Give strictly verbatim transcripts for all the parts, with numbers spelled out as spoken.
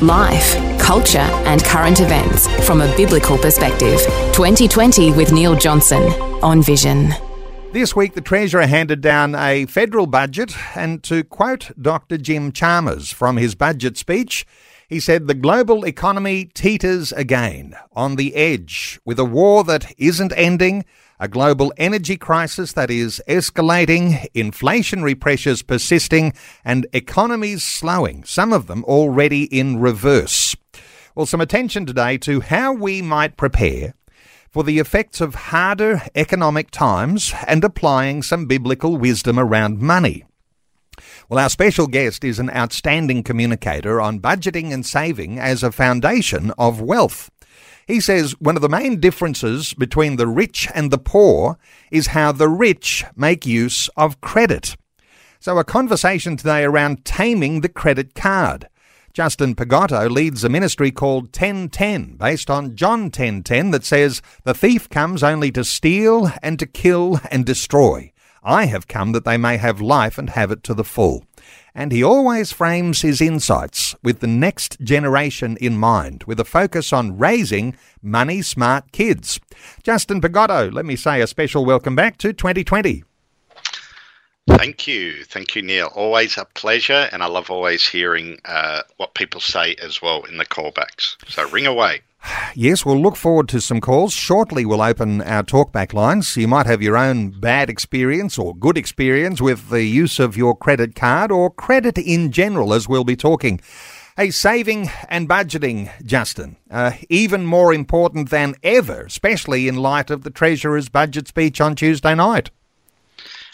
Life, culture and current events from a biblical perspective. twenty twenty with Neil Johnson on Vision. This week the Treasurer handed down a federal budget, and to quote Doctor Jim Chalmers from his budget speech, he said the global economy teeters again on the edge with a war that isn't ending, a global energy crisis that is escalating, inflationary pressures persisting, and economies slowing, some of them already in reverse. Well, some attention today to how we might prepare for the effects of harder economic times and applying some biblical wisdom around money. Well, our special guest is an outstanding communicator on budgeting and saving as a foundation of wealth. He says one of the main differences between the rich and the poor is how the rich make use of credit. So a conversation today around taming the credit card. Justin Pagotto leads a ministry called ten ten, based on John ten ten, that says, "The thief comes only to steal and to kill and destroy. I have come that they may have life and have it to the full." And he always frames his insights with the next generation in mind, with a focus on raising money-smart kids. Justin Pagotto, let me say a special welcome back to twenty twenty. Thank you. Thank you, Neil. Always a pleasure, and I love always hearing uh, what people say as well in the callbacks. So ring away. Yes, we'll look forward to some calls. Shortly we'll open our talkback lines. You might have your own bad experience or good experience with the use of your credit card or credit in general, as we'll be talking. Hey, saving and budgeting, Justin, uh, even more important than ever, especially in light of the Treasurer's budget speech on Tuesday night.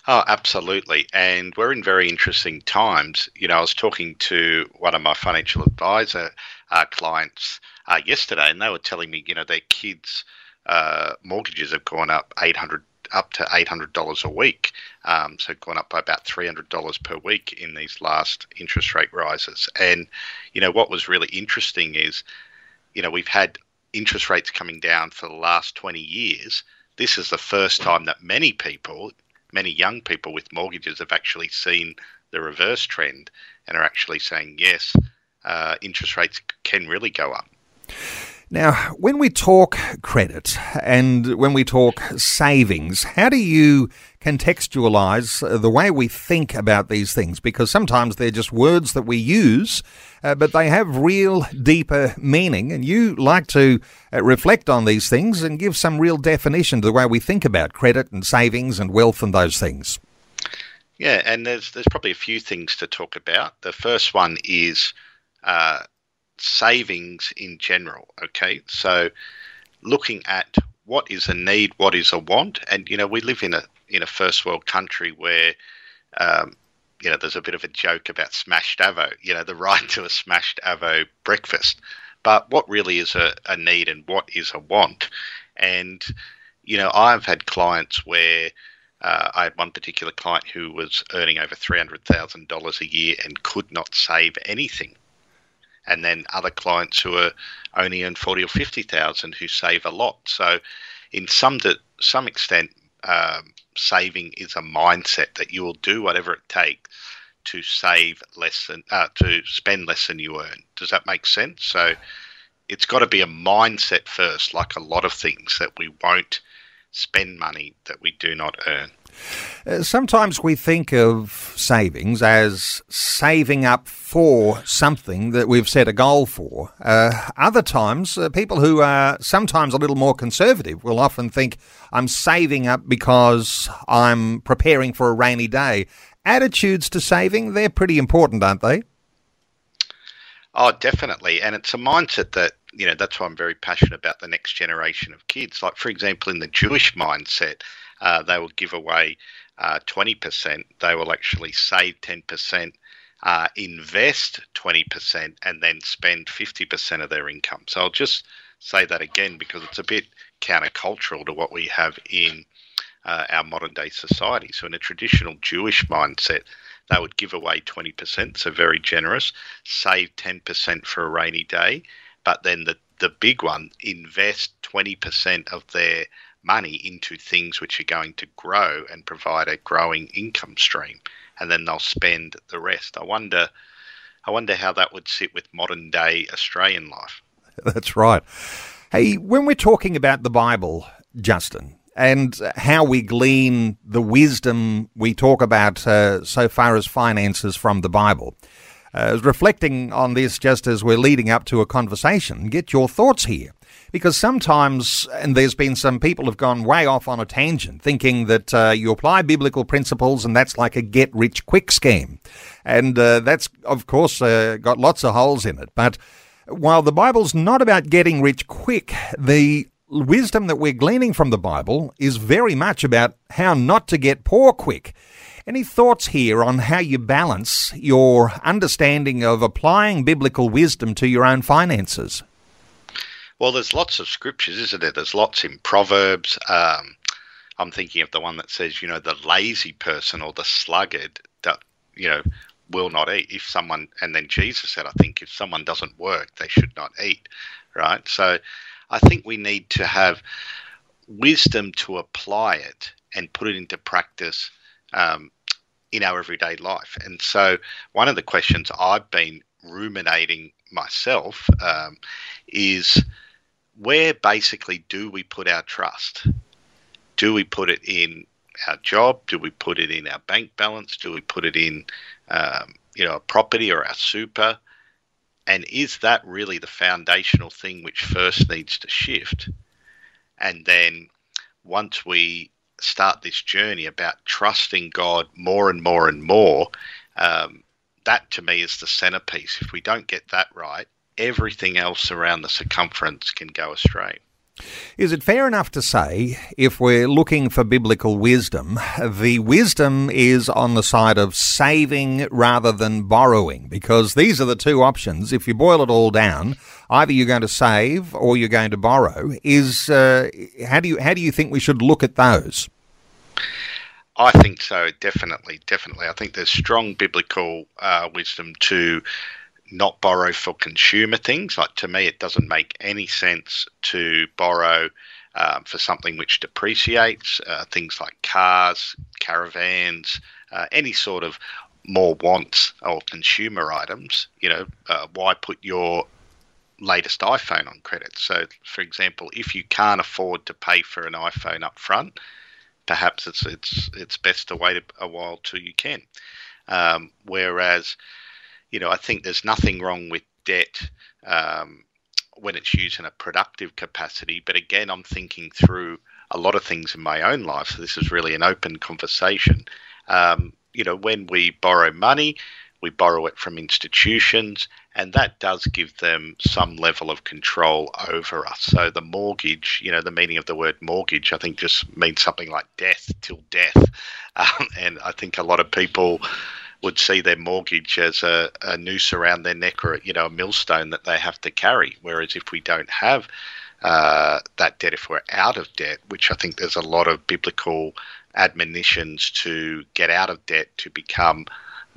Oh, absolutely. And we're in very interesting times. You know, I was talking to one of my financial advisor uh, clients uh, yesterday, and they were telling me, you know, their kids' uh, mortgages have gone up eight hundred up to eight hundred dollars a week. Um, so gone up by about three hundred dollars per week in these last interest rate rises. And, you know, what was really interesting is, you know, we've had interest rates coming down for the last twenty years. This is the first time that many people... Many young people with mortgages have actually seen the reverse trend and are actually saying, yes, uh, interest rates can really go up. Now, when we talk credit and when we talk savings, how do you contextualise the way we think about these things? Because sometimes they're just words that we use, uh, but they have real deeper meaning. And you like to uh, reflect on these things and give some real definition to the way we think about credit and savings and wealth and those things. Yeah, and there's there's probably a few things to talk about. The first one is... Uh, savings in general. Okay, so looking at what is a need, what is a want, and you know we live in a in a first world country where um, you know there's a bit of a joke about smashed avo, you know the right to a smashed avo breakfast. But what really is a, a need and what is a want? And you know I've had clients where uh, I had one particular client who was earning over three hundred thousand dollars a year and could not save anything. And then other clients who are only earn forty or fifty thousand who save a lot. So, in some to some extent, um, saving is a mindset that you will do whatever it takes to save less than uh, to spend less than you earn. Does that make sense? So, it's got to be a mindset first, like a lot of things, that we won't spend money that we do not earn. Sometimes we think of savings as saving up for something that we've set a goal for. Uh, other times, uh, people who are sometimes a little more conservative will often think, I'm saving up because I'm preparing for a rainy day. Attitudes to saving, they're pretty important, aren't they? Oh, definitely. And it's a mindset that, you know, that's why I'm very passionate about the next generation of kids. Like, for example, in the Jewish mindset, Uh, they will give away uh, twenty percent. They will actually save ten percent, uh, invest twenty percent, and then spend fifty percent of their income. So I'll just say that again because it's a bit countercultural to what we have in uh, our modern day society. So in a traditional Jewish mindset, they would give away twenty percent, so very generous, save ten percent for a rainy day, but then the, the big one, invest twenty percent of their money into things which are going to grow and provide a growing income stream, and then they'll spend the rest. I wonder, I wonder how that would sit with modern day Australian life. That's right. Hey, when we're talking about the Bible, Justin, and how we glean the wisdom we talk about uh, so far as finances from the Bible, uh, reflecting on this just as we're leading up to a conversation, get your thoughts here. Because sometimes, and there's been some people have gone way off on a tangent, thinking that uh, you apply biblical principles and that's like a get-rich-quick scheme. And uh, that's, of course, uh, got lots of holes in it. But while the Bible's not about getting rich quick, the wisdom that we're gleaning from the Bible is very much about how not to get poor quick. Any thoughts here on how you balance your understanding of applying biblical wisdom to your own finances? Well, there's lots of scriptures, isn't there? There's lots in Proverbs. Um, I'm thinking of the one that says, you know, the lazy person or the sluggard, that, you know, will not eat. If someone, and then Jesus said, I think if someone doesn't work, they should not eat, right? So I think we need to have wisdom to apply it and put it into practice um, in our everyday life. And so one of the questions I've been ruminating myself um, is, where basically do we put our trust? Do we put it in our job? Do we put it in our bank balance? Do we put it in, um, you know, a property or our super? And is that really the foundational thing which first needs to shift? And then once we start this journey about trusting God more and more and more, um, that to me is the centerpiece. If we don't get that right, everything else around the circumference can go astray. Is it fair enough to say, if we're looking for biblical wisdom, the wisdom is on the side of saving rather than borrowing? Because these are the two options. If you boil it all down, either you're going to save or you're going to borrow. Is uh, how do you how do you think we should look at those? I think so, definitely, definitely. I think there's strong biblical uh, wisdom to not borrow for consumer things. Like, to me, it doesn't make any sense to borrow um, for something which depreciates, uh, things like cars, caravans, uh, any sort of more wants or consumer items. You know, uh, why put your latest iPhone on credit? So, for example, if you can't afford to pay for an iPhone up front, perhaps it's it's it's best to wait a while till you can. Um, whereas, you know, I think there's nothing wrong with debt um, when it's used in a productive capacity. But again, I'm thinking through a lot of things in my own life, so this is really an open conversation. Um, you know, when we borrow money, we borrow it from institutions, and that does give them some level of control over us. So the mortgage, you know, the meaning of the word mortgage, I think just means something like death till death. Um, and I think a lot of people would see their mortgage as a, a noose around their neck, or, you know, a millstone that they have to carry. Whereas if we don't have uh, that debt, if we're out of debt, which I think there's a lot of biblical admonitions to get out of debt, to become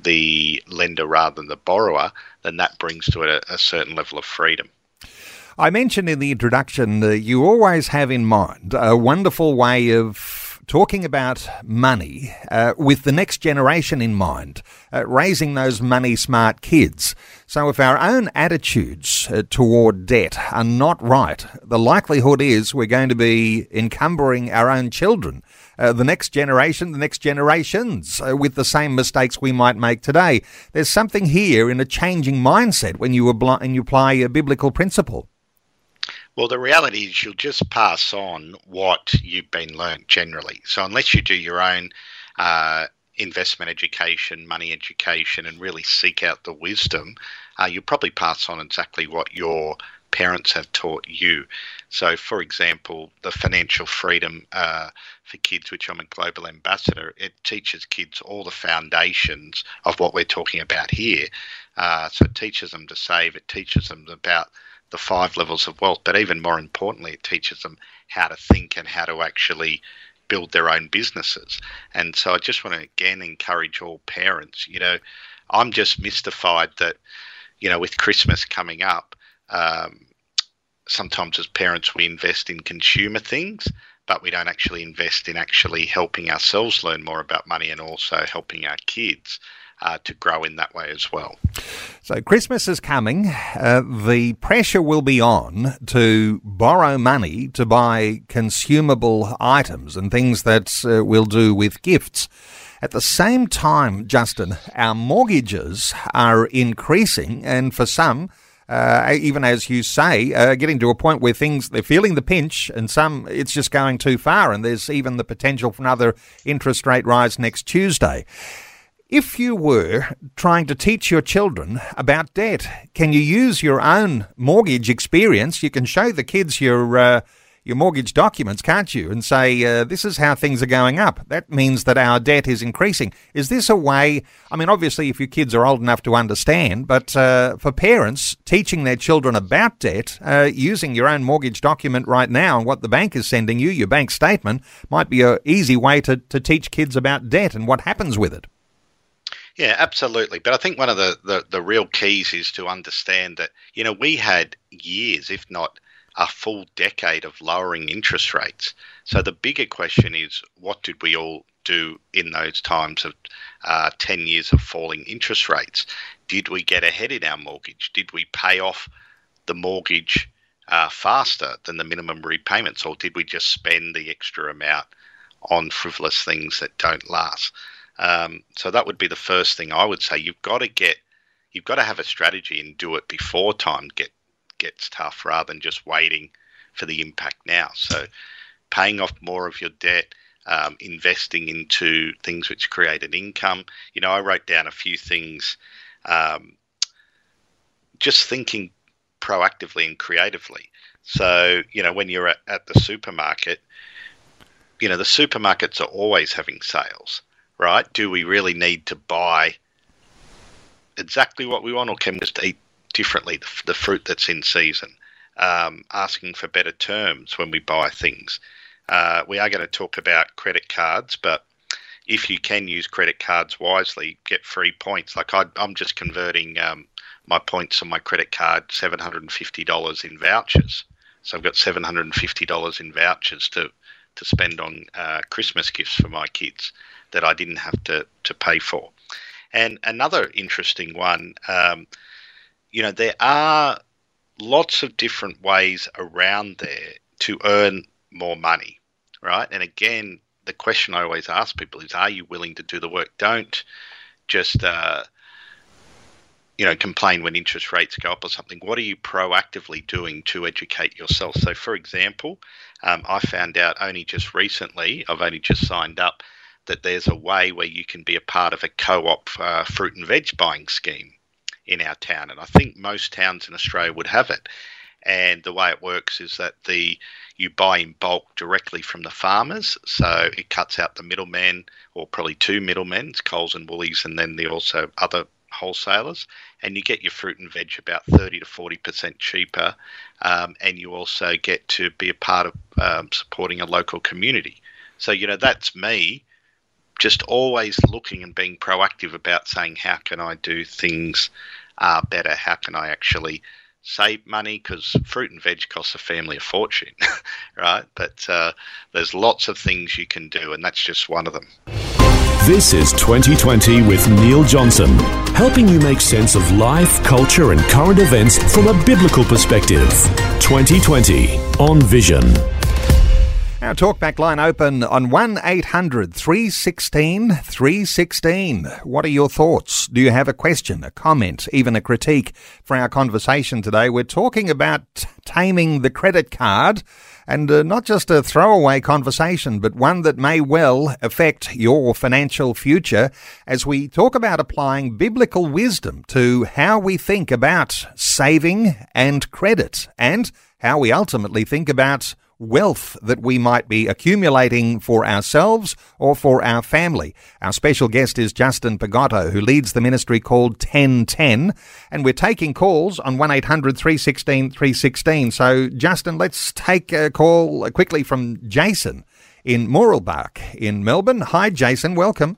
the lender rather than the borrower, then that brings to it a, a certain level of freedom. I mentioned in the introduction that uh, you always have in mind a wonderful way of talking about money uh, with the next generation in mind, uh, raising those money-smart kids. So if our own attitudes uh, toward debt are not right, the likelihood is we're going to be encumbering our own children, Uh, the next generation, the next generations, uh, with the same mistakes we might make today. There's something here in a changing mindset when you, abli- and you apply a biblical principle. Well, the reality is you'll just pass on what you've been learnt generally. So unless you do your own uh, investment education, money education, and really seek out the wisdom, uh, you'll probably pass on exactly what your parents have taught you. So, for example, the financial freedom uh, for kids, which I'm a global ambassador, it teaches kids all the foundations of what we're talking about here. Uh, so it teaches them to save. It teaches them about the five levels of wealth, but even more importantly, it teaches them how to think and how to actually build their own businesses. And so I just want to again encourage all parents, you know, I'm just mystified that, you know, with Christmas coming up, um, sometimes as parents we invest in consumer things, but we don't actually invest in actually helping ourselves learn more about money and also helping our kids Uh, to grow in that way as well. So Christmas is coming. Uh, the pressure will be on to borrow money to buy consumable items and things that uh, we'll do with gifts. At the same time, Justin, our mortgages are increasing, and for some, uh, even as you say, uh, getting to a point where things, they're feeling the pinch, and some it's just going too far, and there's even the potential for another interest rate rise next Tuesday. If you were trying to teach your children about debt, can you use your own mortgage experience? You can show the kids your uh, your mortgage documents, can't you? And say, uh, this is how things are going up. That means that our debt is increasing. Is this a way? I mean, obviously, if your kids are old enough to understand, but uh, for parents, teaching their children about debt, uh, using your own mortgage document right now and what the bank is sending you, your bank statement, might be an easy way to, to teach kids about debt and what happens with it. Yeah, absolutely. But I think one of the, the, the real keys is to understand that, you know, we had years, if not a full decade of lowering interest rates. So the bigger question is, what did we all do in those times of uh, ten years of falling interest rates? Did we get ahead in our mortgage? Did we pay off the mortgage uh, faster than the minimum repayments? Or did we just spend the extra amount on frivolous things that don't last? Um, so that would be the first thing I would say. You've got to get, you've got to have a strategy and do it before time get gets tough, rather than just waiting for the impact now. So, paying off more of your debt, um, investing into things which create an income. You know, I wrote down a few things. Um, just thinking proactively and creatively. So, you know, when you're at, at the supermarket, you know, the supermarkets are always having sales. Right? Do we really need to buy exactly what we want, or can we just eat differently the, the fruit that's in season? Um, asking for better terms when we buy things. Uh, we are going to talk about credit cards, but if you can use credit cards wisely, get free points. Like I, I'm just converting um, my points on my credit card, seven hundred fifty dollars in vouchers. So I've got seven hundred fifty dollars in vouchers to, to spend on uh, Christmas gifts for my kids that I didn't have to, to pay for. And another interesting one, um, you know, there are lots of different ways around there to earn more money, right? And again, the question I always ask people is, are you willing to do the work? Don't just, uh, you know, complain when interest rates go up or something. What are you proactively doing to educate yourself? So, for example, um, I found out only just recently, I've only just signed up, that there's a way where you can be a part of a co-op uh, fruit and veg buying scheme in our town. And I think most towns in Australia would have it. And the way it works is that the you buy in bulk directly from the farmers. So it cuts out the middlemen, or probably two middlemen, Coles and Woolies, and then the also other wholesalers. And you get your fruit and veg about thirty to forty percent cheaper. Um, and you also get to be a part of um, supporting a local community. So, you know, that's me. Just always looking and being proactive about saying, how can I do things uh, better? How can I actually save money? Because fruit and veg costs a family a fortune, right? But uh, there's lots of things you can do, and that's just one of them. This is twenty twenty with Neil Johnson, helping you make sense of life, culture, and current events from a biblical perspective. twenty twenty on Vision. Our talkback line open on one eight hundred three one six three one six. What are your thoughts? Do you have a question, a comment, even a critique for our conversation today? We're talking about taming the credit card, and uh, not just a throwaway conversation, but one that may well affect your financial future as we talk about applying biblical wisdom to how we think about saving and credit, and how we ultimately think about wealth that we might be accumulating for ourselves or for our family. Our special guest is Justin Pagotto, who leads the ministry called ten ten, and we're taking calls on one eight hundred three one six three one six. So, Justin, let's take a call quickly from Jason in Moralbark in Melbourne. Hi, Jason. Welcome.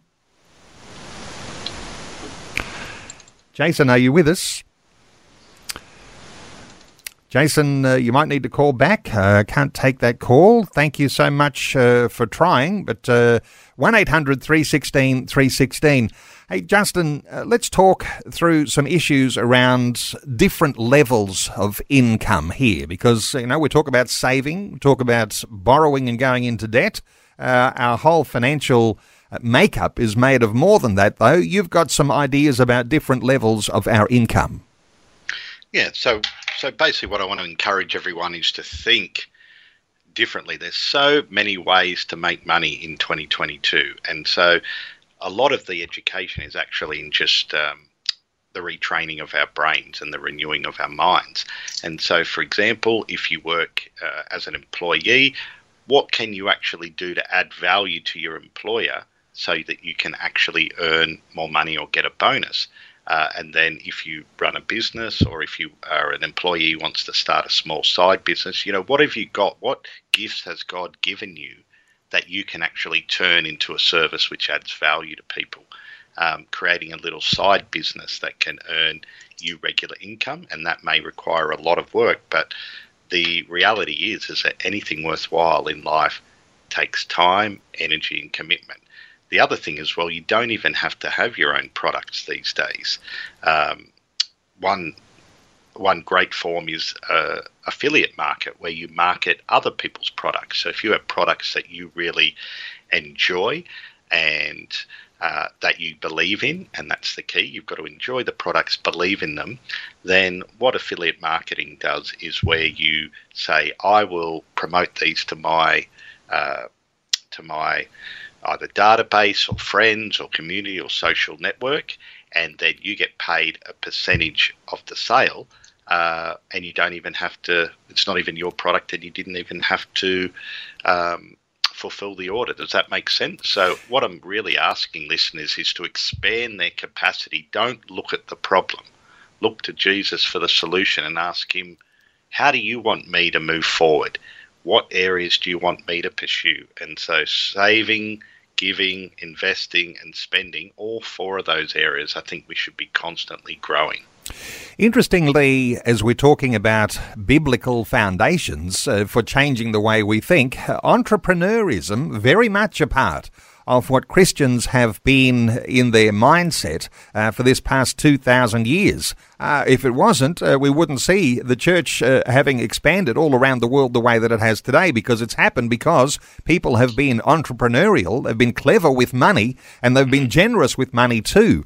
Jason, are you with us? Jason, uh, you might need to call back. Uh, can't take that call. Thank you so much uh, for trying, but uh, one eight hundred three one six three one six. Hey, Justin, uh, let's talk through some issues around different levels of income here, because, you know, we talk about saving, we talk about borrowing and going into debt. Uh, our whole financial makeup is made of more than that, though. You've got some ideas about different levels of our income. Yeah, so... So basically what I want to encourage everyone is to think differently. There's so many ways to make money in twenty twenty-two. And so a lot of the education is actually in just um, the retraining of our brains and the renewing of our minds. And so, for example, if you work uh, as an employee, what can you actually do to add value to your employer so that you can actually earn more money or get a bonus? Uh, and then if you run a business, or if you are an employee who wants to start a small side business, you know, what have you got? What gifts has God given you that you can actually turn into a service which adds value to people? Um, creating a little side business that can earn you regular income, and that may require a lot of work. But the reality is, is that anything worthwhile in life takes time, energy and commitment. The other thing is, well, you don't even have to have your own products these days. Um, one one great form is uh, affiliate market, where you market other people's products. So if you have products that you really enjoy and uh, that you believe in, and that's the key, you've got to enjoy the products, believe in them, then what affiliate marketing does is where you say, I will promote these to my uh, to my either database or friends or community or social network, and then you get paid a percentage of the sale, uh, and you don't even have to, it's not even your product, and you didn't even have to um, fulfill the order. Does that make sense? So what I'm really asking listeners is to expand their capacity. Don't look at the problem. Look to Jesus for the solution and ask him, how do you want me to move forward? What areas do you want me to pursue? And so saving, giving, investing and spending, all four of those areas, I think we should be constantly growing. Interestingly, as we're talking about biblical foundations uh, for changing the way we think, entrepreneurism very much a part of what Christians have been in their mindset uh, for this past two thousand years. Uh, if it wasn't, uh, we wouldn't see the church uh, having expanded all around the world the way that it has today, because it's happened because people have been entrepreneurial, they've been clever with money, and they've been generous with money too.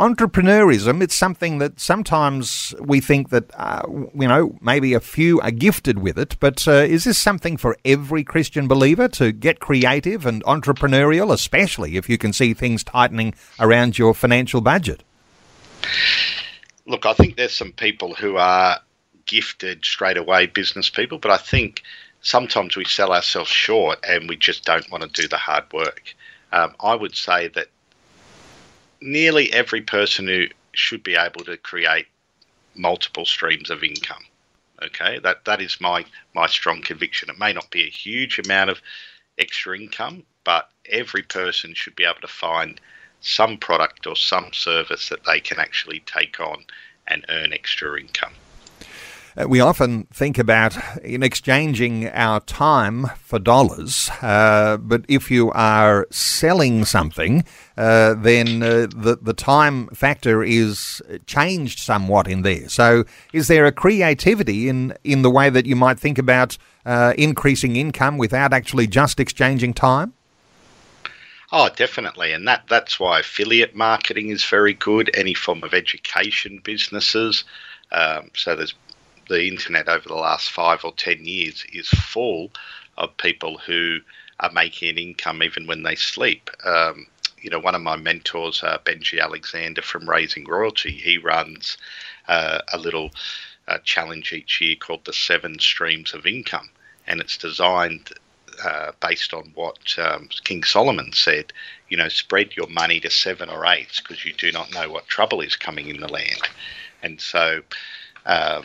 Entrepreneurism, it's something that sometimes we think that, uh, you know, maybe a few are gifted with it, but uh, is this something for every Christian believer to get creative and entrepreneurial, especially if you can see things tightening around your financial budget? Look, I think there's some people who are gifted straight away business people, but I think sometimes we sell ourselves short and we just don't want to do the hard work. Um, I would say that nearly every person who should be able to create multiple streams of income. Okay, that that is my, my strong conviction. It may not be a huge amount of extra income, but every person should be able to find some product or some service that they can actually take on and earn extra income. We often think about in exchanging our time for dollars, uh, but if you are selling something, uh, then uh, the, the time factor is changed somewhat in there. So is there a creativity in, in the way that you might think about uh, increasing income without actually just exchanging time? Oh, definitely. And that, that's why affiliate marketing is very good, any form of education businesses. Um, so there's the internet over the last five or ten years is full of people who are making an income even when they sleep. Um, you know, one of my mentors, uh, Benji Alexander from Raising Royalty, he runs uh, a little uh, challenge each year called the Seven Streams of Income. and it's designed uh, based on what um, King Solomon said, you know, spread your money to seven or eights because you do not know what trouble is coming in the land. And so, uh,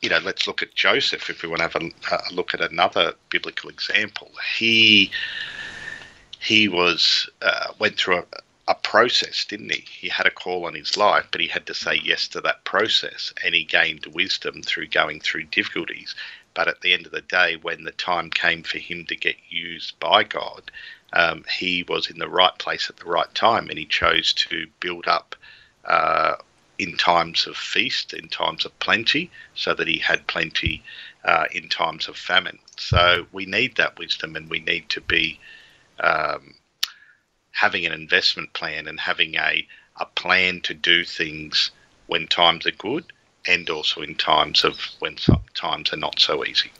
you know, let's look at Joseph if we want to have a, a look at another biblical example. He he was uh, went through a, a process, didn't he? He had a call on his life, but he had to say yes to that process, and he gained wisdom through going through difficulties. But at the end of the day, when the time came for him to get used by God, um, he was in the right place at the right time, and he chose to build up uh, in times of feast, in times of plenty, so that he had plenty uh, in times of famine. So we need that wisdom, and we need to be um, having an investment plan and having a, a plan to do things when times are good, and also in times of when times are not so easy.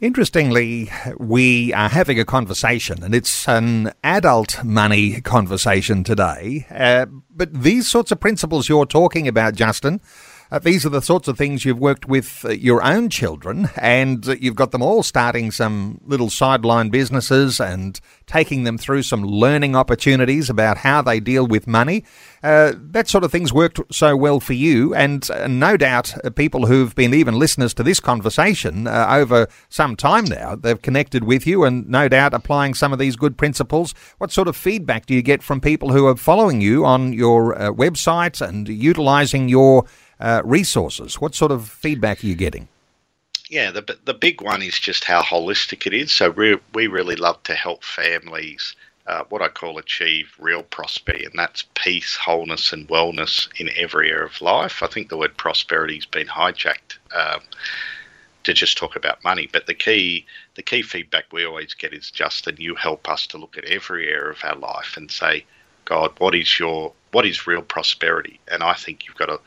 Interestingly, we are having a conversation, and it's an adult money conversation today. Uh, but these sorts of principles you're talking about, Justin, uh, these are the sorts of things you've worked with uh, your own children, and uh, you've got them all starting some little sideline businesses and taking them through some learning opportunities about how they deal with money. Uh, that sort of thing's worked so well for you, and uh, no doubt uh, people who've been even listeners to this conversation uh, over some time now, they've connected with you and no doubt applying some of these good principles. What sort of feedback do you get from people who are following you on your uh, website and utilising your uh, resources? What sort of feedback are you getting? Yeah, the the big one is just how holistic it is. So we, we really love to help families Uh, what I call achieve real prosperity, and that's peace, wholeness and wellness in every area of life. I think the word prosperity has been hijacked um, to just talk about money, but the key the key feedback we always get is, Justin, you help us to look at every area of our life and say, God, what is your what is real prosperity? And I think you've got to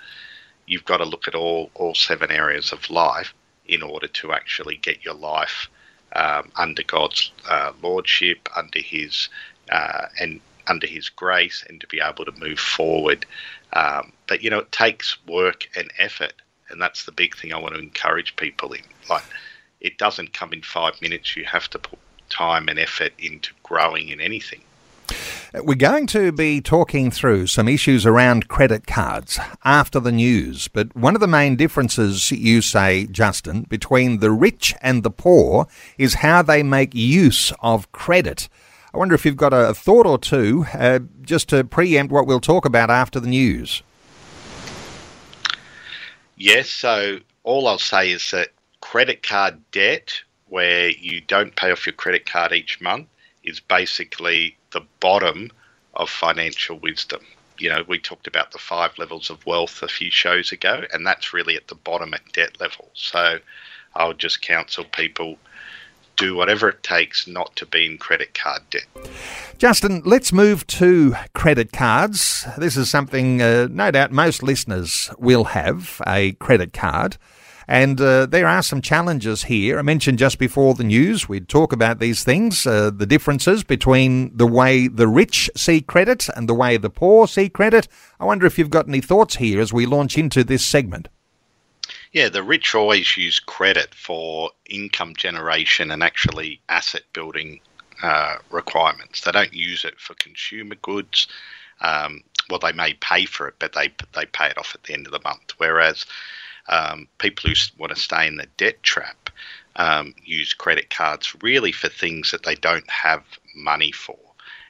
you've got to look at all all seven areas of life in order to actually get your life Um, under God's uh, lordship, under His uh, and under His grace, and to be able to move forward. Um, but you know, it takes work and effort, and that's the big thing I want to encourage people in. Like, it doesn't come in five minutes. You have to put time and effort into growing in anything. We're going to be talking through some issues around credit cards after the news, but one of the main differences, you say, Justin, between the rich and the poor is how they make use of credit. I wonder if you've got a thought or two uh, just to preempt what we'll talk about after the news. Yes, so all I'll say is that credit card debt, where you don't pay off your credit card each month, is basically the bottom of financial wisdom. You know, we talked about the five levels of wealth a few shows ago, and that's really at the bottom at debt level. So I would just counsel people, do whatever it takes not to be in credit card debt. Justin, let's move to credit cards. This is something uh, no doubt most listeners will have, a credit card. And uh, there are some challenges here. I mentioned just before the news, we'd talk about these things, uh, the differences between the way the rich see credit and the way the poor see credit. I wonder if you've got any thoughts here as we launch into this segment. Yeah, the rich always use credit for income generation and actually asset building uh, requirements. They don't use it for consumer goods. Um, well, they may pay for it, but they, they pay it off at the end of the month, whereas Um, people who want to stay in the debt trap um, use credit cards really for things that they don't have money for.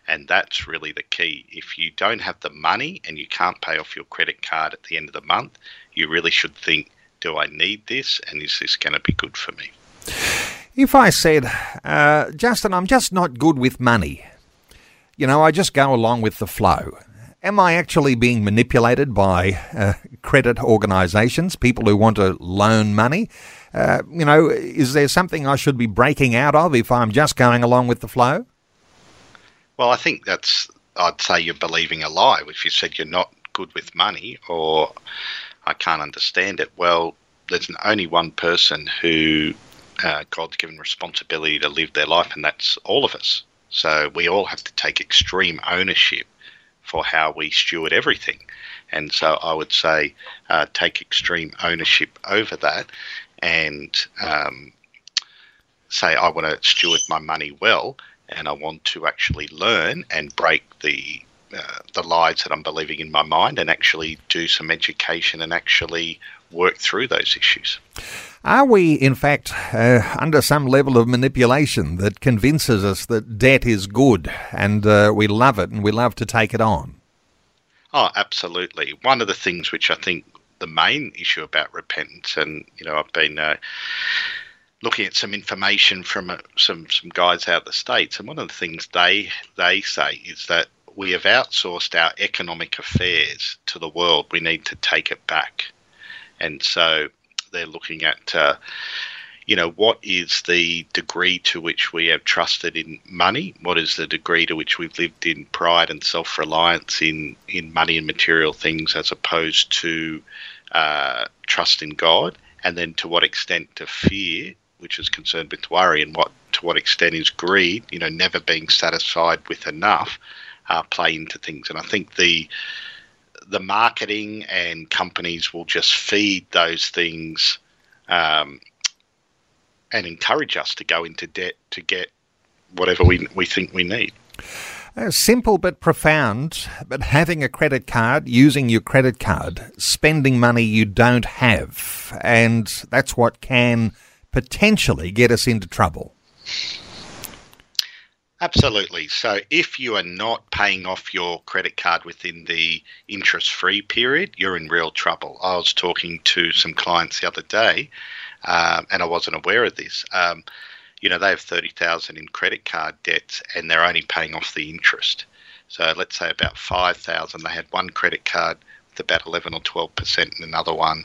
And that's really the key. If you don't have the money and you can't pay off your credit card at the end of the month, you really should think, do I need this? And is this going to be good for me? If I said, uh, Justin, I'm just not good with money. You know, I just go along with the flow. Am I actually being manipulated by uh, credit organisations, people who want to loan money? Uh, you know, is there something I should be breaking out of if I'm just going along with the flow? Well, I think that's, I'd say you're believing a lie. If you said you're not good with money or I can't understand it, well, there's only one person who uh, God's given responsibility to live their life, and that's all of us. So we all have to take extreme ownership for how we steward everything. And so I would say uh, take extreme ownership over that and um, say I want to steward my money well, and I want to actually learn and break the uh, the lies that I'm believing in my mind, and actually do some education and actually work through those issues. Are we, in fact, uh, under some level of manipulation that convinces us that debt is good and uh, we love it and we love to take it on? Oh, absolutely. One of the things which I think the main issue about repentance, and, you know, I've been uh, looking at some information from uh, some, some guys out of the States, and one of the things they they say is that we have outsourced our economic affairs to the world. We need to take it back. And so they're looking at, uh, you know, what is the degree to which we have trusted in money? What is the degree to which we've lived in pride and self-reliance in, in money and material things, as opposed to uh, trust in God? And then to what extent to fear, which is concerned with worry, and what to what extent is greed, you know, never being satisfied with enough, uh, play into things. And I think the... the marketing and companies will just feed those things um, and encourage us to go into debt to get whatever we we think we need. Uh, simple but profound, but having a credit card, using your credit card, spending money you don't have, and that's what can potentially get us into trouble. Absolutely. So if you are not paying off your credit card within the interest-free period, you're in real trouble. I was talking to some clients the other day, um, and I wasn't aware of this. Um, you know, they have thirty thousand dollars in credit card debts, and they're only paying off the interest. So let's say about five thousand dollars, they had one credit card with about eleven or twelve percent and another one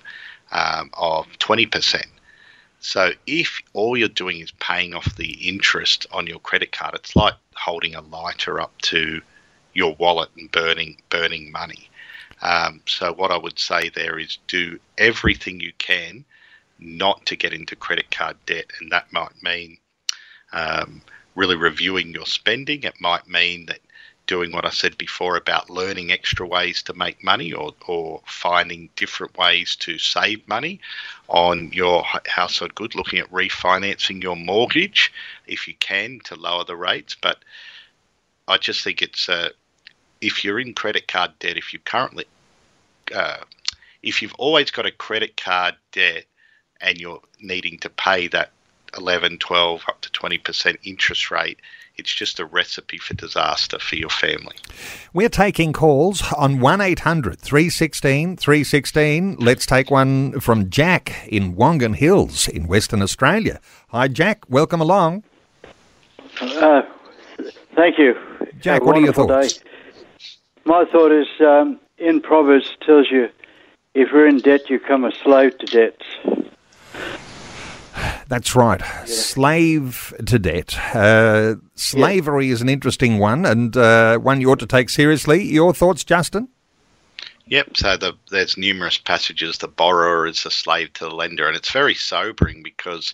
um, of twenty percent. So if all you're doing is paying off the interest on your credit card, it's like holding a lighter up to your wallet and burning burning money. Um, so what I would say there is do everything you can not to get into credit card debt, and that might mean um, really reviewing your spending. It might mean that doing what I said before about learning extra ways to make money, or, or finding different ways to save money on your household good, looking at refinancing your mortgage if you can to lower the rates. But I just think it's uh, if you're in credit card debt, if you currently, uh, if you've always got a credit card debt and you're needing to pay that eleven, twelve, up to twenty percent interest rate, it's just a recipe for disaster for your family. We're taking calls on one eight hundred three one six three one six. Let's take one from Jack in Wongan Hills in Western Australia. Hi, Jack. Welcome along. Uh, thank you. Jack, what are your thoughts? Day. My thought is um, in Proverbs it tells you if you're in debt, you become a slave to debt. That's right. Yeah. Slave to debt. Uh, slavery yeah. is an interesting one, and uh, one you ought to take seriously. Your thoughts, Justin? Yep. So the, there's numerous passages. The borrower is a slave to the lender, and it's very sobering because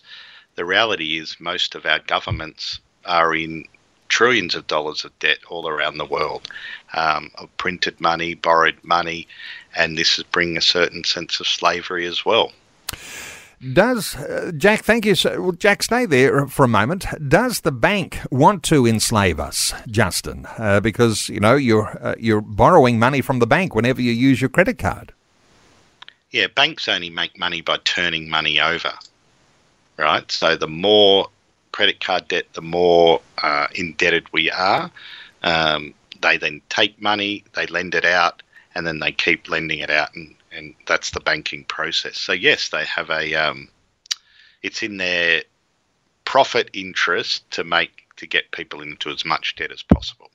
the reality is most of our governments are in trillions of dollars of debt all around the world, um, of printed money, borrowed money, and this is bringing a certain sense of slavery as well. Does, uh, Jack, thank you. So, well, Jack, stay there for a moment. Does the bank want to enslave us, Justin? Uh, because, you know, you're, uh, you're borrowing money from the bank whenever you use your credit card. Yeah, banks only make money by turning money over, right? So the more credit card debt, the more uh, indebted we are. Um, they then take money, they lend it out, and then they keep lending it out, and And that's the banking process. So, yes, they have a um, – it's in their profit interest to make to get people into as much debt as possible.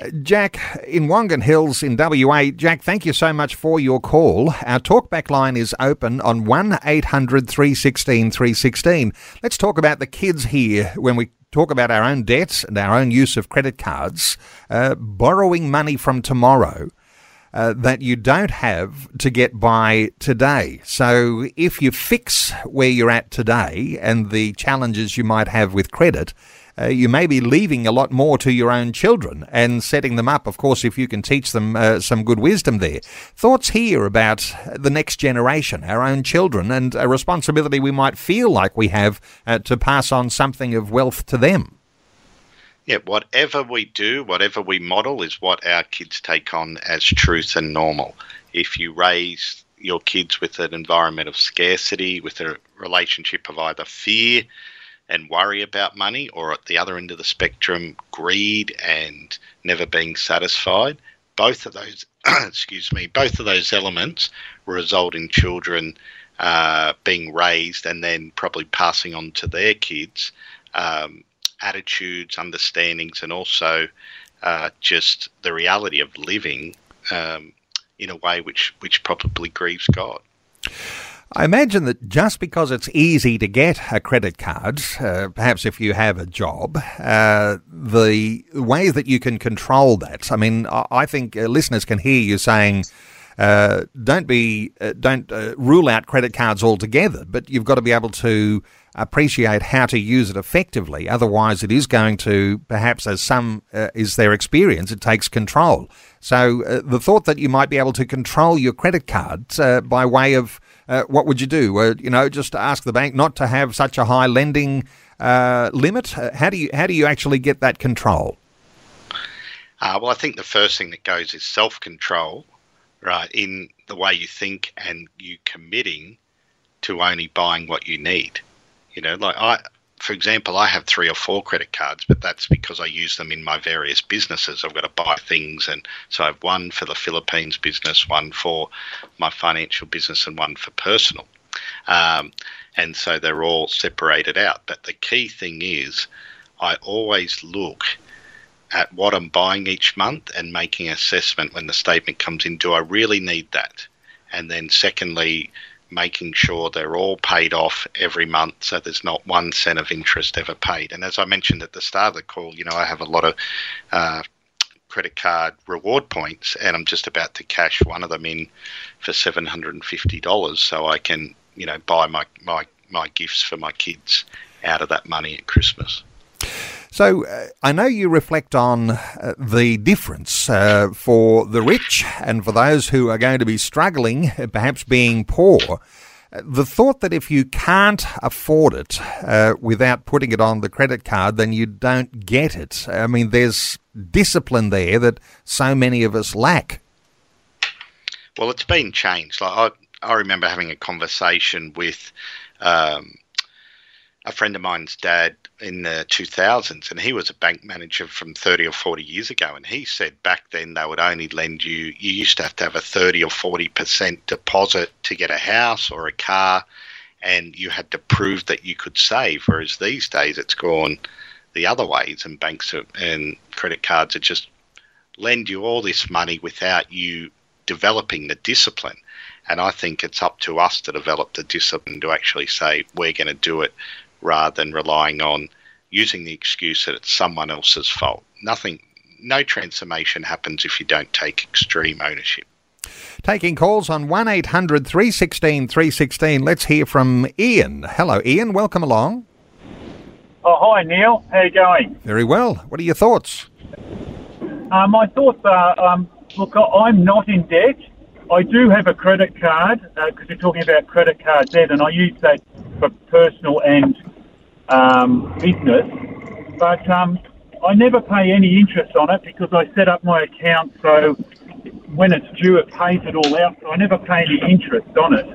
Uh, Jack, in Wongan Hills in W A, Jack, thank you so much for your call. Our talkback line is open on one eight hundred three one six three one six. Let's talk about the kids here when we talk about our own debts and our own use of credit cards, uh, borrowing money from tomorrow. Uh, that you don't have to get by today. So if you fix where you're at today and the challenges you might have with credit, uh, you may be leaving a lot more to your own children and setting them up, of course, if you can teach them uh, some good wisdom there. Thoughts here about the next generation, our own children, and a responsibility we might feel like we have uh, to pass on something of wealth to them. Yeah, whatever we do, whatever we model is what our kids take on as truth and normal. If you raise your kids with an environment of scarcity, with a relationship of either fear and worry about money, or at the other end of the spectrum, greed and never being satisfied, both of those, excuse me, both of those elements result in children uh, being raised and then probably passing on to their kids um, attitudes, understandings, and also uh, just the reality of living um, in a way which, which probably grieves God. I imagine that just because it's easy to get a credit card, uh, perhaps if you have a job, uh, the way that you can control that, I mean, I think listeners can hear you saying, uh, don't be, uh, don't uh, rule out credit cards altogether, but you've got to be able to appreciate how to use it effectively. Otherwise, it is going to, perhaps as some uh, is their experience, it takes control. So uh, the thought that you might be able to control your credit card uh, by way of, uh, what would you do? Uh, you know, just ask the bank not to have such a high lending uh, limit. Uh, how do you how do you actually get that control? Uh, well, I think the first thing that goes is self-control, right, in the way you think and you committing to only buying what you need. You know, like I, for example, I have three or four credit cards, but that's because I use them in my various businesses. I've got to buy things, and so I have one for the Philippines business, one for my financial business, and one for personal. Um, and so they're all separated out. But the key thing is I always look at what I'm buying each month and making an assessment when the statement comes in. Do I really need that? And then secondly, making sure they're all paid off every month so there's not one cent of interest ever paid. And as I mentioned at the start of the call, you know, I have a lot of uh, credit card reward points, and I'm just about to cash one of them in for seven hundred fifty dollars so I can, you know, buy my, my, my gifts for my kids out of that money at Christmas. So uh, I know you reflect on uh, the difference uh, for the rich and for those who are going to be struggling, perhaps being poor. Uh, the thought that if you can't afford it uh, without putting it on the credit card, then you don't get it. I mean, there's discipline there that so many of us lack. Well, it's been changed. Like I, I remember having a conversation with um, a friend of mine's dad in the two thousands, and he was a bank manager from thirty or forty years ago, and he said back then they would only lend you, you used to have to have a thirty or forty percent deposit to get a house or a car, and you had to prove that you could save, whereas these days it's gone the other ways, and banks are, and credit cards are just lend you all this money without you developing the discipline. And I think it's up to us to develop the discipline to actually say we're going to do it, rather than relying on using the excuse that it's someone else's fault. Nothing, no transformation happens if you don't take extreme ownership. Taking calls on one eight hundred three one six three one six. Let's hear from Ian. Hello, Ian. Welcome along. Oh, hi, Neil. How are you going? Very well. What are your thoughts? Uh, my thoughts are, um, look, I'm not in debt. I do have a credit card, because uh, you're talking about credit card debt, and I use that for personal and um, business, but um, I never pay any interest on it because I set up my account so when it's due it pays it all out, so I never pay any interest on it.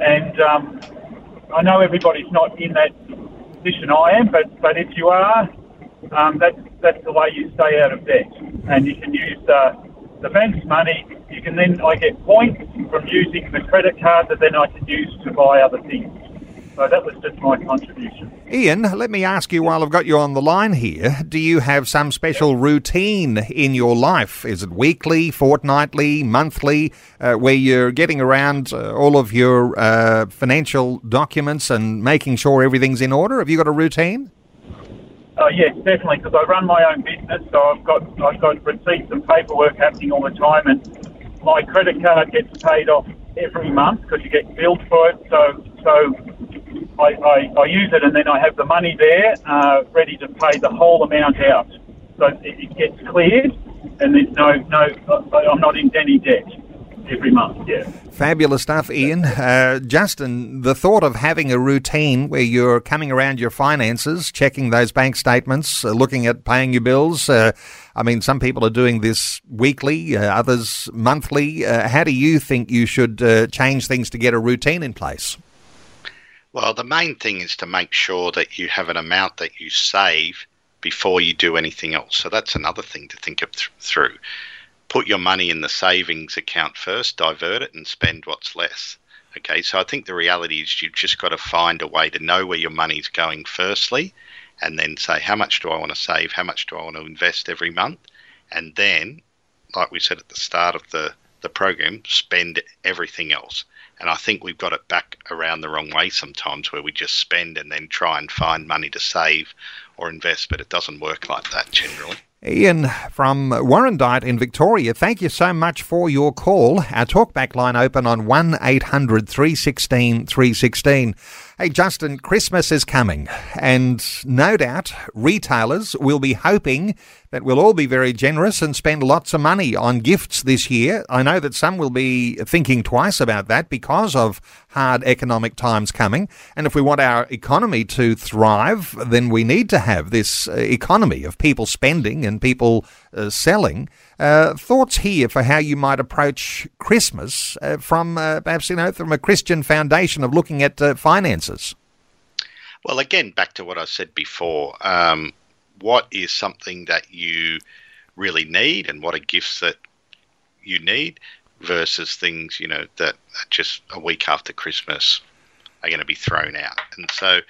And um, I know everybody's not in that position I am, but, but if you are, um, that's, that's the way you stay out of debt, and you can use uh, the bank's money. You can then, I get points from using the credit card that then I can use to buy other things. So that was just my contribution. Ian, let me ask you while I've got you on the line here, do you have some special routine in your life? Is it weekly, fortnightly, monthly, uh, where you're getting around uh, all of your uh, financial documents and making sure everything's in order? Have you got a routine? Oh, yes, definitely, because I run my own business, so I've got, I've got receipts and paperwork happening all the time, and my credit card gets paid off every month because you get billed for it, so... so I, I, I use it and then I have the money there uh, ready to pay the whole amount out. So it, it gets cleared and there's no, no, I'm not in any debt every month, yeah. Fabulous stuff, Ian. Uh, Justin, the thought of having a routine where you're coming around your finances, checking those bank statements, uh, looking at paying your bills, uh, I mean, some people are doing this weekly, uh, others monthly. Uh, how do you think you should uh, change things to get a routine in place? Well, the main thing is to make sure that you have an amount that you save before you do anything else. So that's another thing to think of th- through. Put your money in the savings account first, divert it and spend what's less. Okay, so I think the reality is you've just got to find a way to know where your money's going firstly and then say, how much do I want to save? How much do I want to invest every month? And then, like we said at the start of the, the program, spend everything else. And I think we've got it back around the wrong way sometimes where we just spend and then try and find money to save or invest, but it doesn't work like that generally. Ian from Warrandyte in Victoria, thank you so much for your call. Our talkback line open on one eight hundred three one six three one six. Hey, Justin, Christmas is coming, and no doubt retailers will be hoping that we'll all be very generous and spend lots of money on gifts this year. I know that some will be thinking twice about that because of hard economic times coming, and if we want our economy to thrive, then we need to have this economy of people spending and people uh, selling. Uh, thoughts here for how you might approach Christmas uh, from uh, perhaps, you know, from a Christian foundation of looking at uh, finances. Well, again, back to what I said before, um, what is something that you really need and what are gifts that you need versus things, you know, that just a week after Christmas are going to be thrown out. And so,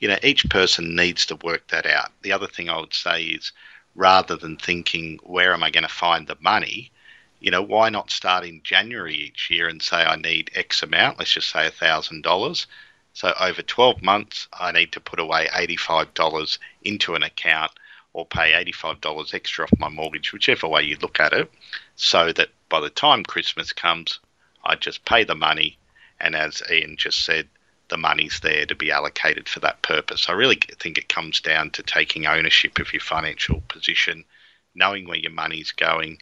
you know, each person needs to work that out. The other thing I would say is, rather than thinking, where am I going to find the money? You know, why not start in January each year and say, I need X amount, let's just say one thousand dollars. So over twelve months, I need to put away eighty-five dollars into an account or pay eighty-five dollars extra off my mortgage, whichever way you look at it, so that by the time Christmas comes, I just pay the money. And as Ian just said, the money's there to be allocated for that purpose. I really think it comes down to taking ownership of your financial position, knowing where your money's going,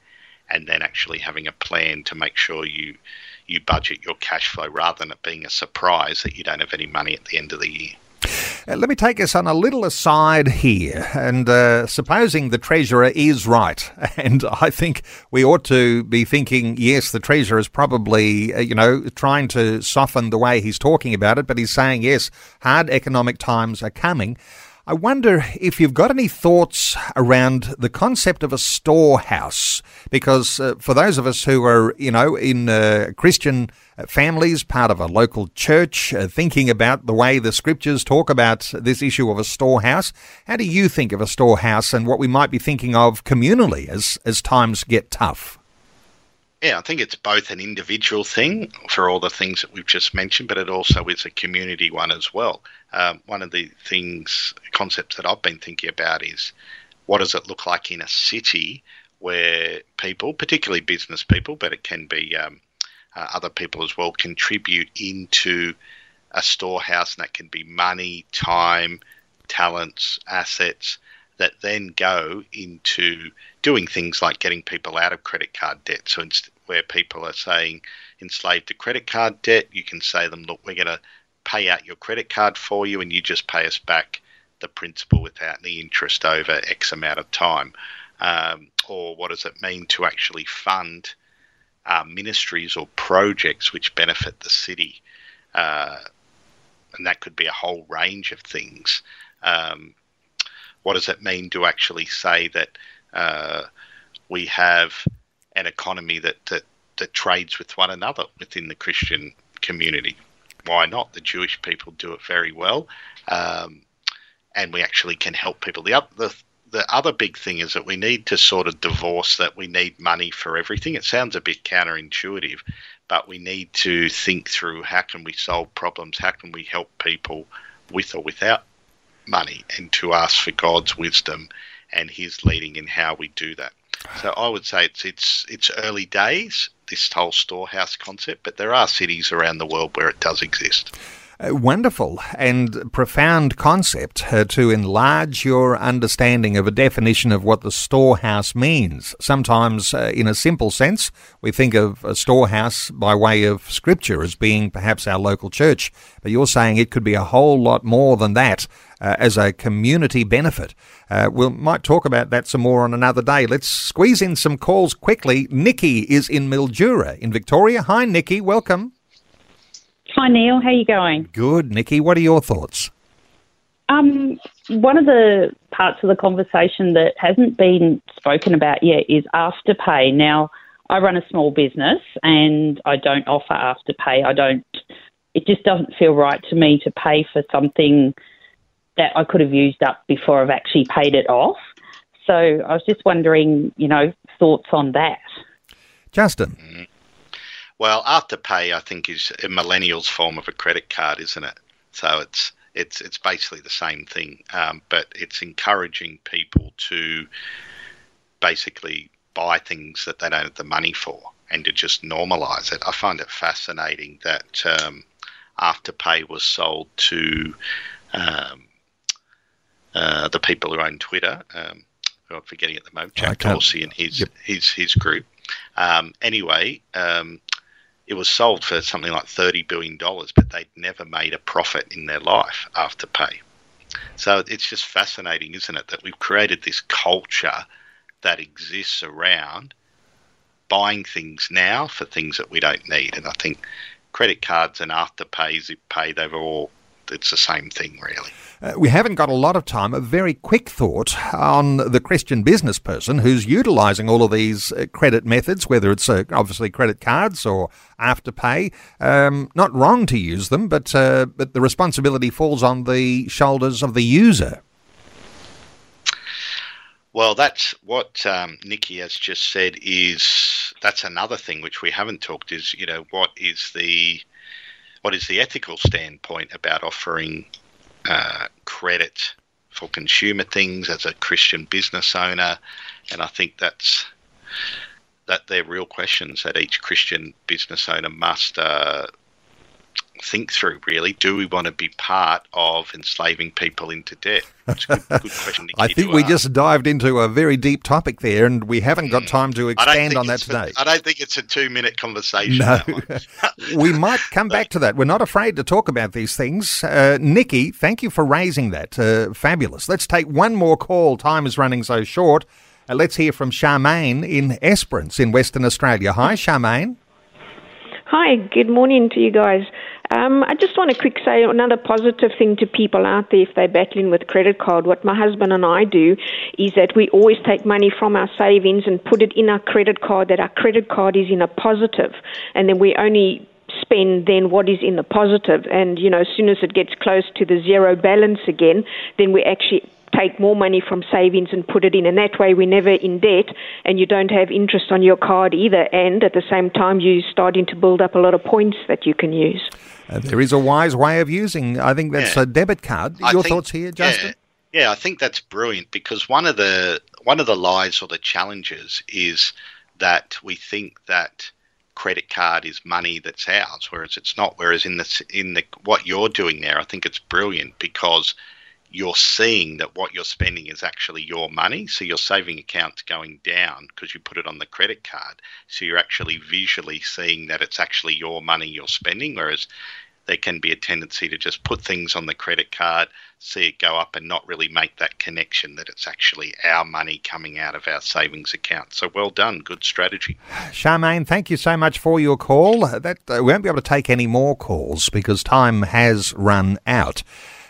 and then actually having a plan to make sure you you budget your cash flow rather than it being a surprise that you don't have any money at the end of the year. Uh, let me take us on a little aside here, and uh, supposing the Treasurer is right, and I think we ought to be thinking, yes, the Treasurer is probably, uh, you know, trying to soften the way he's talking about it, but he's saying, yes, hard economic times are coming. I wonder if you've got any thoughts around the concept of a storehouse, because uh, for those of us who are, you know, in uh, Christian families, part of a local church, uh, thinking about the way the scriptures talk about this issue of a storehouse, how do you think of a storehouse and what we might be thinking of communally as, as times get tough? Yeah, I think it's both an individual thing for all the things that we've just mentioned, but it also is a community one as well. Um, one of the things, concepts that I've been thinking about is what does it look like in a city where people, particularly business people, but it can be um, uh, other people as well, contribute into a storehouse, and that can be money, time, talents, assets, that then go into doing things like getting people out of credit card debt. So inst- where people are saying enslaved to credit card debt, you can say to them, look, we're going to pay out your credit card for you and you just pay us back the principal without any interest over X amount of time. Um, or what does it mean to actually fund uh, ministries or projects which benefit the city? Uh, and that could be a whole range of things. Um, What does it mean to actually say that uh, we have an economy that, that, that trades with one another within the Christian community? Why not? The Jewish people do it very well, um, and we actually can help people. The other, the, the other big thing is that we need to sort of divorce that we need money for everything. It sounds a bit counterintuitive, but we need to think through how can we solve problems, how can we help people with or without money, and to ask for God's wisdom and his leading in how we do that. So I would say it's it's it's early days, this whole storehouse concept, but there are cities around the world where it does exist. wonderful and profound concept uh, to enlarge your understanding of a definition of what the storehouse means. Sometimes, uh, in a simple sense, we think of a storehouse by way of Scripture as being perhaps our local church, but you're saying it could be a whole lot more than that. Uh, as a community benefit. Uh, we we'll, might talk about that some more on another day. Let's squeeze in some calls quickly. Nikki is in Mildura in Victoria. Hi, Nikki. Welcome. Hi, Neil. How are you going? Good, Nikki. What are your thoughts? Um, one of the parts of the conversation that hasn't been spoken about yet is Afterpay. Now, I run a small business and I don't offer Afterpay. I don't. It just doesn't feel right to me to pay for something that I could have used up before I've actually paid it off. So I was just wondering, you know, thoughts on that. Justin. Well, Afterpay, I think, is a millennial's form of a credit card, isn't it? So it's it's it's basically the same thing, um, but it's encouraging people to basically buy things that they don't have the money for and to just normalise it. I find it fascinating that um, Afterpay was sold to Um, Uh, the people who own Twitter, um, who I'm forgetting at the moment, Jack Dorsey and his, yep. his his group. Um, anyway, um, it was sold for something like thirty billion dollars, but they'd never made a profit in their life after pay. So it's just fascinating, isn't it, that we've created this culture that exists around buying things now for things that we don't need. And I think credit cards and after pay, zip pay, they've all it's the same thing, really. Uh, we haven't got a lot of time. A very quick thought on the Christian business person who's utilising all of these uh, credit methods, whether it's uh, obviously credit cards or Afterpay. Um, not wrong to use them, but uh, but the responsibility falls on the shoulders of the user. Well, that's what um, Nikki has just said is that's another thing which we haven't talked is, you know, what is the What is the ethical standpoint about offering uh, credit for consumer things as a Christian business owner? And I think that's that they're real questions that each Christian business owner must uh, think through, really. Do we want to be part of enslaving people into debt? That's a good, good question. I think we ask. Just dived into a very deep topic there, and we haven't got time to expand on that today. A, I don't think it's a two-minute conversation. No. We might come back to that. We're not afraid to talk about these things. Uh, Nikki, thank you for raising that. Uh, fabulous. Let's take one more call. Time is running so short. Uh, let's hear from Charmaine in Esperance in Western Australia. Hi, Charmaine. Hi, good morning to you guys. Um, I just want to quick say another positive thing to people out there if they're battling with credit card. What my husband and I do is that we always take money from our savings and put it in our credit card, that our credit card is in a positive, and then we only spend then what is in the positive. And, you know, as soon as it gets close to the zero balance again, then we actually take more money from savings and put it in, and that way we're never in debt and you don't have interest on your card either, and at the same time you're starting to build up a lot of points that you can use. Uh, there is a wise way of using, I think that's yeah. a debit card. Your think, thoughts here, Justin? Yeah, yeah, I think that's brilliant because one of the one of the lies or the challenges is that we think that credit card is money that's ours, whereas it's not. Whereas in the, in the what you're doing there, I think it's brilliant because you're seeing that what you're spending is actually your money. So your saving account's going down because you put it on the credit card. So you're actually visually seeing that it's actually your money you're spending, whereas there can be a tendency to just put things on the credit card, see it go up and not really make that connection that it's actually our money coming out of our savings account. So well done. Good strategy. Charmaine, thank you so much for your call. That uh, we won't be able to take any more calls because time has run out.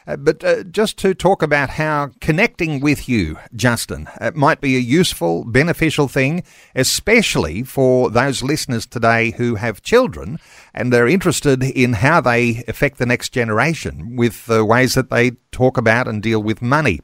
Uh, but uh, just to talk about how connecting with you, Justin, it might be a useful, beneficial thing, especially for those listeners today who have children and they're interested in how they affect the next generation with the ways that they talk about and deal with money.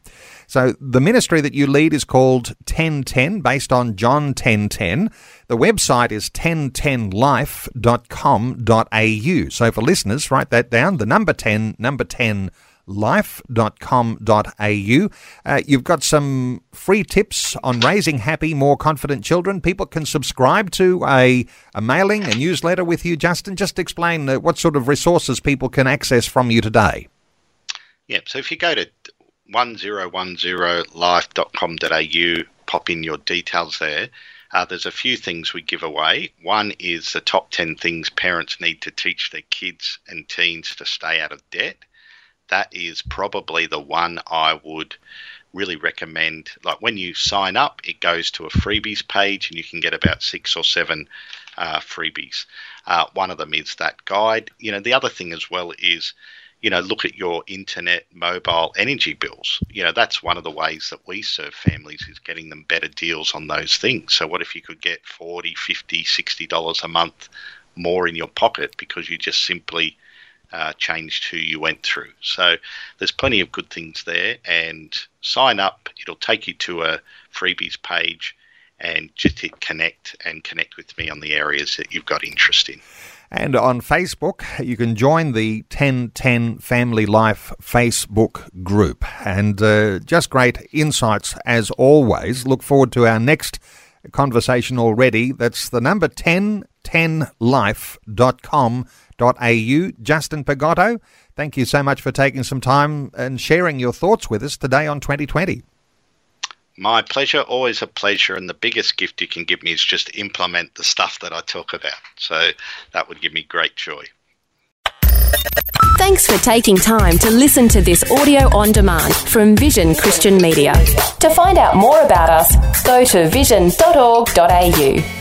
So the ministry that you lead is called ten ten, based on John ten ten. The website is ten ten life dot com dot a u. So for listeners, write that down, the number ten, number ten life dot com dot a u. Uh, you've got some free tips on raising happy, more confident children. People can subscribe to a, a mailing, a newsletter with you, Justin. Just explain uh, what sort of resources people can access from you today. Yep, so if you go to ten ten life dot com dot a u, pop in your details there. Uh, there's a few things we give away. One is the top ten things parents need to teach their kids and teens to stay out of debt. That is probably the one I would really recommend. Like when you sign up, it goes to a freebies page and you can get about six or seven uh, freebies. Uh, one of them is that guide. You know, the other thing as well is, you know, look at your internet, mobile, energy bills. You know, that's one of the ways that we serve families is getting them better deals on those things. So what if you could get forty dollars, fifty dollars, sixty dollars a month more in your pocket because you just simply uh, changed who you went through? So there's plenty of good things there. And sign up. It'll take you to a freebies page and just hit connect and connect with me on the areas that you've got interest in. And on Facebook, you can join the ten ten Family Life Facebook group. And uh, just great insights as always. Look forward to our next conversation already. That's the number ten ten life dot com dot a u. Justin Pagotto, thank you so much for taking some time and sharing your thoughts with us today on twenty twenty. My pleasure, always a pleasure, and the biggest gift you can give me is just to implement the stuff that I talk about. So that would give me great joy. Thanks for taking time to listen to this audio on demand from Vision Christian Media. To find out more about us, go to vision dot org dot a u.